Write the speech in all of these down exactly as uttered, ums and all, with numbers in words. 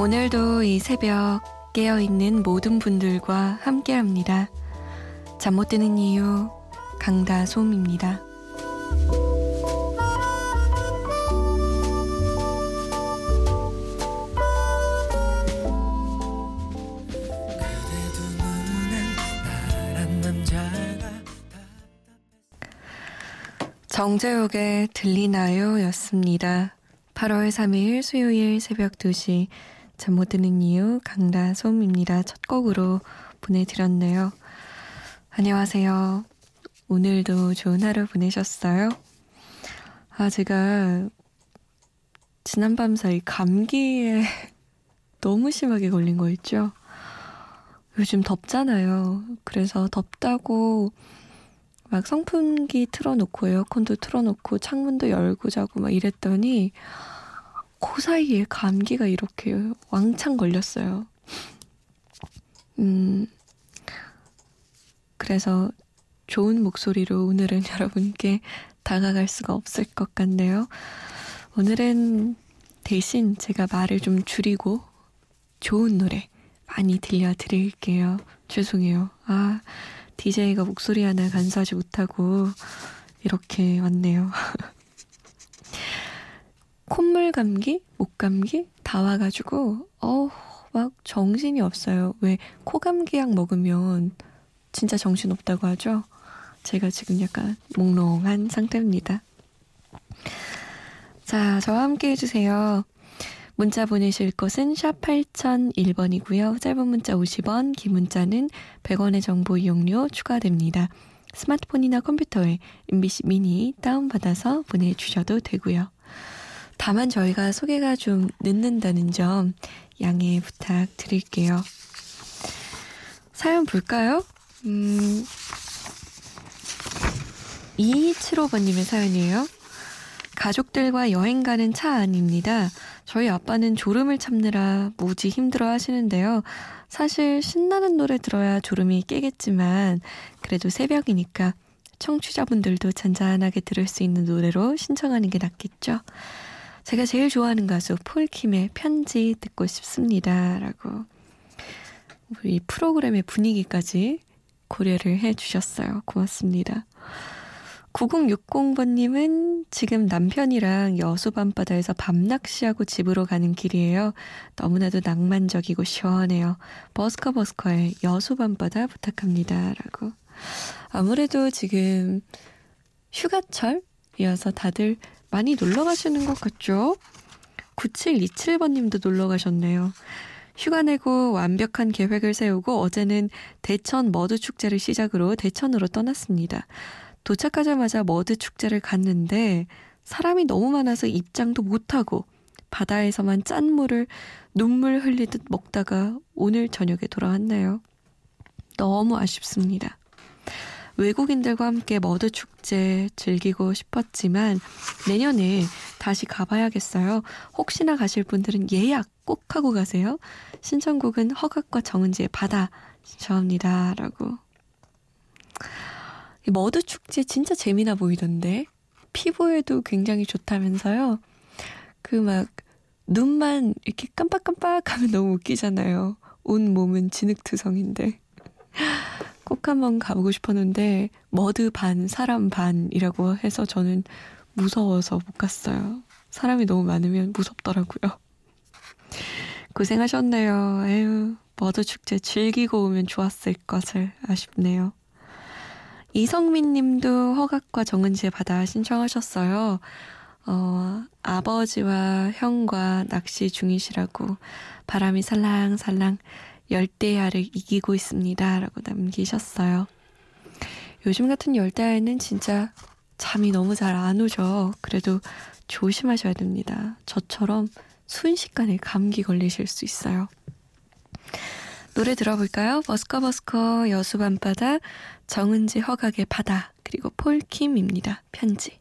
오늘도 이 새벽 깨어있는 모든 분들과 함께합니다. 잠 못 드는 이유, 강다솜입니다. 정재욱의 들리나요? 였습니다. 팔월 삼일 수요일 새벽 두 시 잠 못 드는 이유 강다솜입니다. 첫 곡으로 보내드렸네요. 안녕하세요. 오늘도 좋은 하루 보내셨어요? 아, 제가 지난 밤사이 감기에 너무 심하게 걸린 거 있죠? 요즘 덥잖아요. 그래서 덥다고 막 선풍기 틀어놓고 에어컨도 틀어놓고 창문도 열고 자고 막 이랬더니 그 사이에 감기가 이렇게 왕창 걸렸어요. 음, 그래서 좋은 목소리로 오늘은 여러분께 다가갈 수가 없을 것 같네요. 오늘은 대신 제가 말을 좀 줄이고 좋은 노래 많이 들려드릴게요. 죄송해요. 아, 디제이가 목소리 하나 간수하지 못하고 이렇게 왔네요. 콧물 감기, 목 감기 다 와가지고 어우 막 정신이 없어요. 왜 코 감기약 먹으면 진짜 정신 없다고 하죠? 제가 지금 약간 몽롱한 상태입니다. 자, 저와 함께 해주세요. 문자 보내실 곳은 샵 팔공공일 번이고요. 짧은 문자 오십 원, 긴 문자는 백 원의 정보 이용료 추가됩니다. 스마트폰이나 컴퓨터에 엠비씨 미니 다운받아서 보내주셔도 되고요. 다만 저희가 소개가 좀 늦는다는 점 양해 부탁드릴게요. 사연 볼까요? 음, 이이칠오 번님의 사연이에요. 가족들과 여행 가는 차 안입니다. 저희 아빠는 졸음을 참느라 무지 힘들어 하시는데요. 사실 신나는 노래 들어야 졸음이 깨겠지만 그래도 새벽이니까 청취자분들도 잔잔하게 들을 수 있는 노래로 신청하는 게 낫겠죠. 제가 제일 좋아하는 가수 폴킴의 편지 듣고 싶습니다. 라고 우리 프로그램의 분위기까지 고려를 해주셨어요. 고맙습니다. 구공육공 번님은 지금 남편이랑 여수 밤바다에서 밤낚시하고 집으로 가는 길이에요. 너무나도 낭만적이고 시원해요. 버스커 버스커의 여수 밤바다 부탁합니다. 라고. 아무래도 지금 휴가철이어서 다들 많이 놀러 가시는 것 같죠? 구칠이칠 번님도 놀러 가셨네요. 휴가 내고 완벽한 계획을 세우고 어제는 대천 머드 축제를 시작으로 대천으로 떠났습니다. 도착하자마자 머드 축제를 갔는데 사람이 너무 많아서 입장도 못하고 바다에서만 짠 물을 눈물 흘리듯 먹다가 오늘 저녁에 돌아왔네요. 너무 아쉽습니다. 외국인들과 함께 머드 축제 즐기고 싶었지만 내년에 다시 가봐야겠어요. 혹시나 가실 분들은 예약 꼭 하고 가세요. 신청곡은 허각과 정은지의 바다 신청합니다. 라고. 머드 축제 진짜 재미나 보이던데 피부에도 굉장히 좋다면서요. 그 막 눈만 이렇게 깜빡깜빡하면 너무 웃기잖아요. 온 몸은 진흙투성인데 꼭 한번 가보고 싶었는데 머드 반 사람 반이라고 해서 저는 무서워서 못 갔어요. 사람이 너무 많으면 무섭더라고요. 고생하셨네요. 에휴, 머드 축제 즐기고 오면 좋았을 것을. 아쉽네요. 이성민 님도 허각과 정은지의 바다 신청하셨어요. 어, 아버지와 형과 낚시 중이시라고 바람이 살랑살랑 열대야를 이기고 있습니다. 라고 남기셨어요. 요즘 같은 열대야에는 진짜 잠이 너무 잘 안 오죠. 그래도 조심하셔야 됩니다. 저처럼 순식간에 감기 걸리실 수 있어요. 노래 들어볼까요? 버스커 버스커 여수 밤바다, 정은지 허각의 바다, 그리고 폴킴입니다. 편지.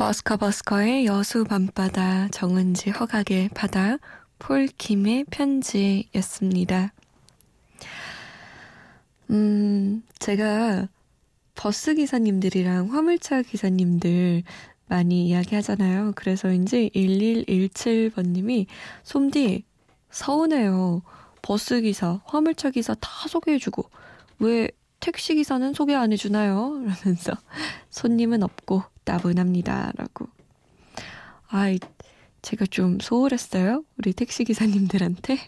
버스커 버스커의 여수 밤바다, 정은지 허각의 바다, 폴킴의 편지였습니다. 음, 제가 버스 기사님들이랑 화물차 기사님들 많이 이야기하잖아요. 그래서인지 일일일칠 번님이 솜디 서운해요. 버스 기사, 화물차 기사 다 소개해주고 왜 택시 기사는 소개 안 해주나요? 라면서 손님은 없고 따분합니다. 라고. 아이, 제가 좀 소홀했어요. 우리 택시 기사님들한테.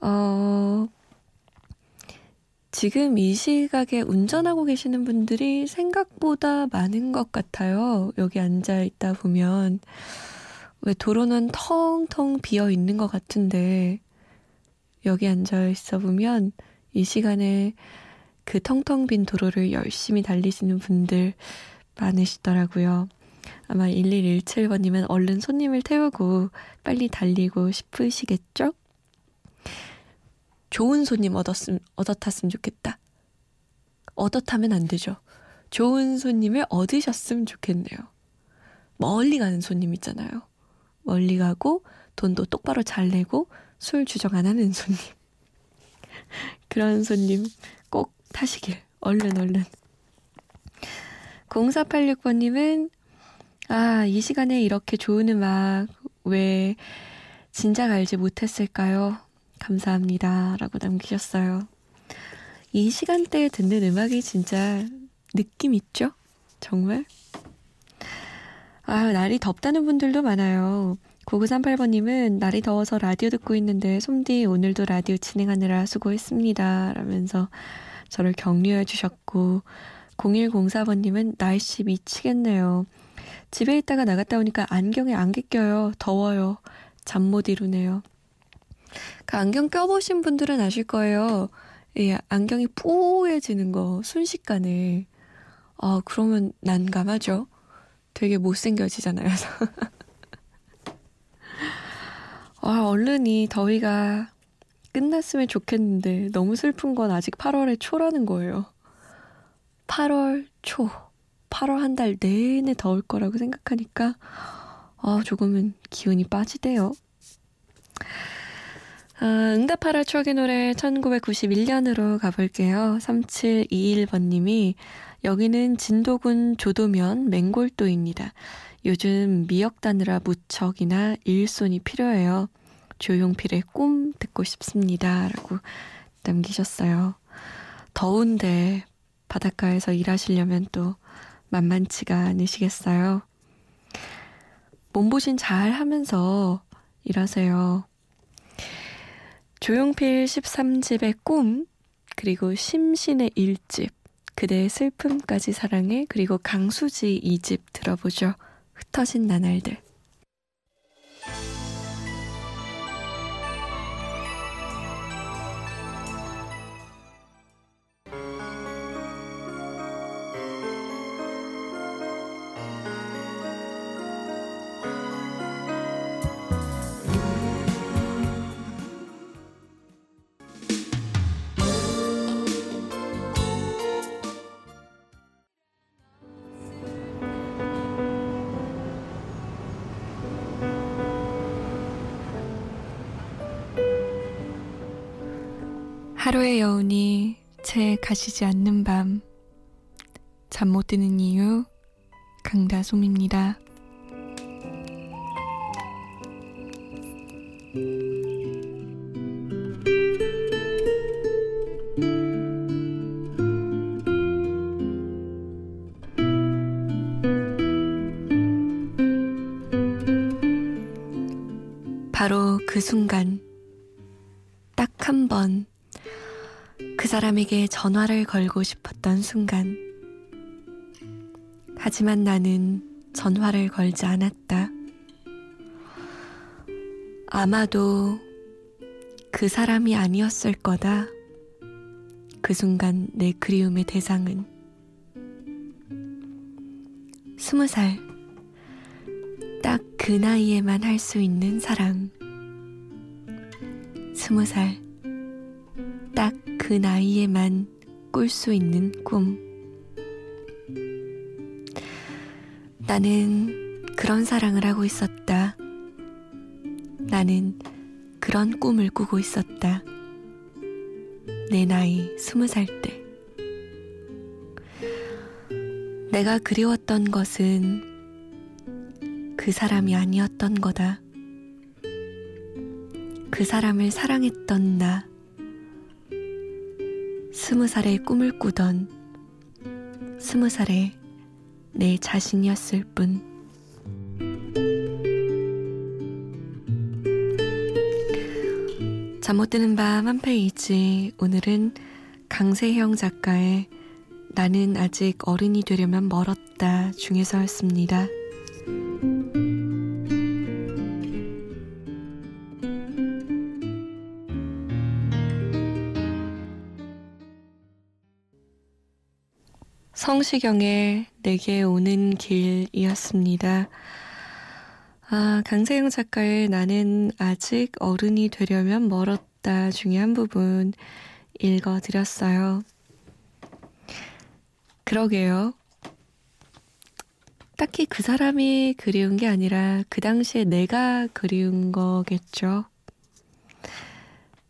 어, 지금 이 시각에 운전하고 계시는 분들이 생각보다 많은 것 같아요. 여기 앉아 있다 보면. 왜 도로는 텅텅 비어 있는 것 같은데 여기 앉아 있어 보면 이 시간에 그 텅텅 빈 도로를 열심히 달리시는 분들 많으시더라고요. 아마 일일일칠 번님은 얼른 손님을 태우고 빨리 달리고 싶으시겠죠? 좋은 손님 얻었음, 얻었으면 좋겠다. 얻었다면 안 되죠. 좋은 손님을 얻으셨으면 좋겠네요. 멀리 가는 손님 있잖아요. 멀리 가고 돈도 똑바로 잘 내고 술 주정 안 하는 손님. 그런 손님 꼭 타시길. 얼른 얼른. 공사팔육 번님은 아, 이 시간에 이렇게 좋은 음악 왜 진작 알지 못했을까요? 감사합니다. 라고 남기셨어요. 이 시간대에 듣는 음악이 진짜 느낌 있죠? 정말? 아, 날이 덥다는 분들도 많아요. 구구삼팔 번님은 날이 더워서 라디오 듣고 있는데 솜디 오늘도 라디오 진행하느라 수고했습니다. 라면서 저를 격려해 주셨고 공일공사 번님은 날씨 미치겠네요. 집에 있다가 나갔다 오니까 안경에 안개 껴요. 더워요. 잠 못 이루네요. 그 안경 껴보신 분들은 아실 거예요. 예, 안경이 뽀얘지는 거 순식간에. 아, 그러면 난감하죠. 되게 못생겨지잖아요. 아, 얼른 이 더위가 끝났으면 좋겠는데 너무 슬픈 건 아직 팔월의 초라는 거예요. 팔월 초, 팔월 한 달 내내 더울 거라고 생각하니까 아, 조금은 기운이 빠지대요. 아, 응답하라 추억의 노래 천구백구십일 년으로 가볼게요. 삼칠이일 번님이 여기는 진도군 조도면 맹골도입니다. 요즘 미역 따느라 무척이나 일손이 필요해요. 조용필의 꿈 듣고 싶습니다. 라고 남기셨어요. 더운데 바닷가에서 일하시려면 또 만만치가 않으시겠어요. 몸보신 잘 하면서 일하세요. 조용필 십삼 집의 꿈, 그리고 심신의 일 집, 그대의 슬픔까지 사랑해, 그리고 강수지 이 집 들어보죠. 흩어진 나날들. 하루의 여운이 채 가시지 않는 밤, 잠 못 드는 이유, 강다솜입니다. 바로 그 순간, 딱 한 번 그 사람에게 전화를 걸고 싶었던 순간. 하지만 나는 전화를 걸지 않았다. 아마도 그 사람이 아니었을 거다. 그 순간 내 그리움의 대상은. 스무 살. 딱 그 나이에만 할 수 있는 사랑. 스무 살. 딱 그 나이에만 꿀 수 있는 꿈. 나는 그런 사랑을 하고 있었다. 나는 그런 꿈을 꾸고 있었다. 내 나이 스무 살 때. 내가 그리웠던 것은 그 사람이 아니었던 거다. 그 사람을 사랑했던 나. 스무 살에 꿈을 꾸던 스무 살에 내 자신이었을 뿐. 잠 못 드는 밤 한 페이지. 오늘은 강세형 작가의 나는 아직 어른이 되려면 멀었다 중에서였습니다. 성시경의 내게 오는 길이었습니다. 아, 강세형 작가의 나는 아직 어른이 되려면 멀었다 중에 한 부분 읽어드렸어요. 그러게요. 딱히 그 사람이 그리운 게 아니라 그 당시에 내가 그리운 거겠죠.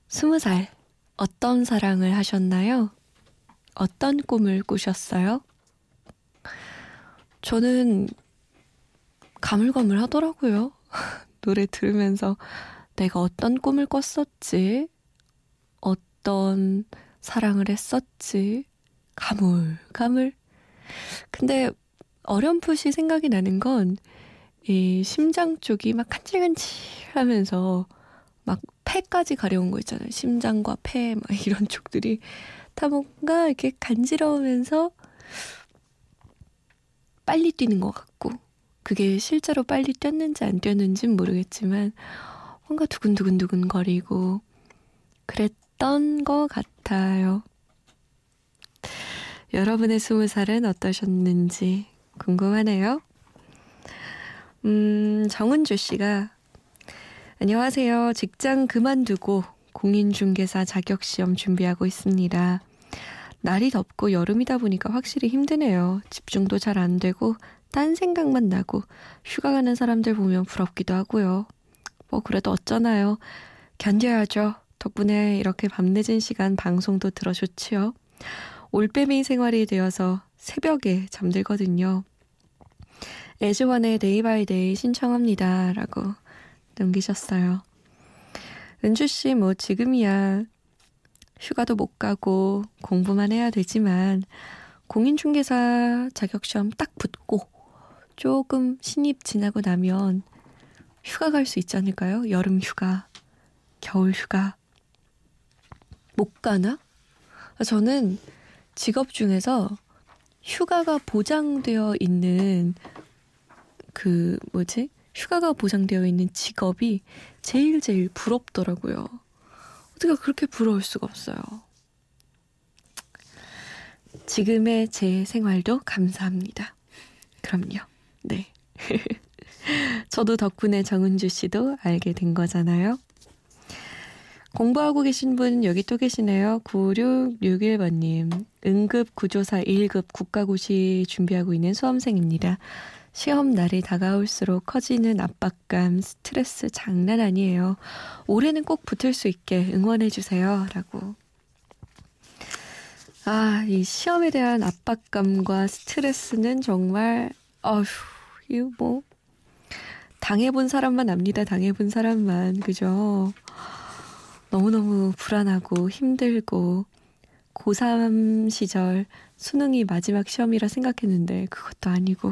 스무 살, 어떤 사랑을 하셨나요? 어떤 꿈을 꾸셨어요? 저는 가물가물 하더라고요. 노래 들으면서 내가 어떤 꿈을 꿨었지, 어떤 사랑을 했었지, 가물가물. 근데 어렴풋이 생각이 나는 건 이 심장 쪽이 막 간질간질 하면서 막 폐까지 가려운 거 있잖아요. 심장과 폐 막 이런 쪽들이 다 뭔가 이렇게 간지러우면서 빨리 뛰는 것 같고, 그게 실제로 빨리 뛰었는지 안 뛰었는지는 모르겠지만 뭔가 두근두근두근 거리고 그랬던 것 같아요. 여러분의 스무 살은 어떠셨는지 궁금하네요. 음, 정은주 씨가 안녕하세요. 직장 그만두고 공인중개사 자격시험 준비하고 있습니다. 날이 덥고 여름이다 보니까 확실히 힘드네요. 집중도 잘 안 되고 딴 생각만 나고 휴가 가는 사람들 보면 부럽기도 하고요. 뭐 그래도 어쩌나요. 견뎌야죠. 덕분에 이렇게 밤늦은 시간 방송도 들어 좋지요. 올빼미 생활이 되어서 새벽에 잠들거든요. 에즈원의 데이바이데이 신청합니다. 라고 넘기셨어요. 은주씨, 뭐 지금이야 휴가도 못 가고 공부만 해야 되지만 공인중개사 자격시험 딱 붙고 조금 신입 지나고 나면 휴가 갈 수 있지 않을까요? 여름 휴가, 겨울 휴가. 못 가나? 저는 직업 중에서 휴가가 보장되어 있는 그 뭐지? 휴가가 보장되어 있는 직업이 제일 제일 부럽더라고요. 어떻게 그렇게 부러울 수가 없어요. 지금의 제 생활도 감사합니다. 그럼요. 네. 저도 덕분에 정은주 씨도 알게 된 거잖아요. 공부하고 계신 분 여기 또 계시네요. 구육육일 번님. 응급구조사 일급 국가고시 준비하고 있는 수험생입니다. 시험 날이 다가올수록 커지는 압박감, 스트레스 장난 아니에요. 올해는 꼭 붙을 수 있게 응원해주세요. 라고. 아, 이 시험에 대한 압박감과 스트레스는 정말, 어휴, 이거 뭐, 당해본 사람만 압니다. 당해본 사람만. 그죠? 너무너무 불안하고 힘들고, 고삼 시절 수능이 마지막 시험이라 생각했는데, 그것도 아니고.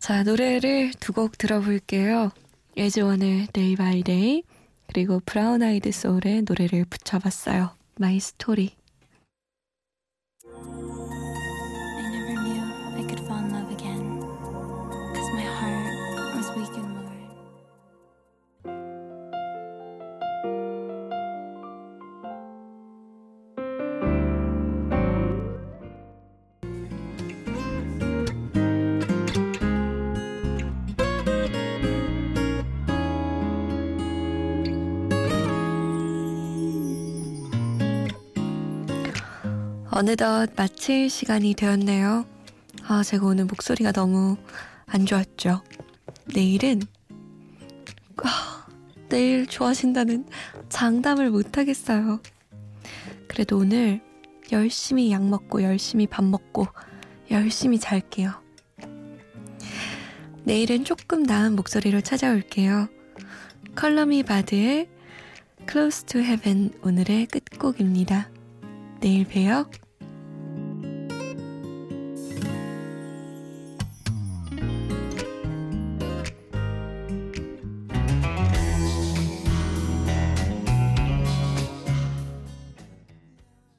자, 노래를 두 곡 들어볼게요. 에즈원의 데이 바이 데이, 그리고 브라운 아이드 소울의 노래를 붙여봤어요. 마이 스토리. 어느덧 마칠 시간이 되었네요. 아, 제가 오늘 목소리가 너무 안 좋았죠. 내일은 아, 내일 좋아진다는 장담을 못하겠어요. 그래도 오늘 열심히 약 먹고 열심히 밥 먹고 열심히 잘게요. 내일은 조금 나은 목소리로 찾아올게요. 컬러미 바드의 Close to Heaven 오늘의 끝곡입니다. 내일 봬요.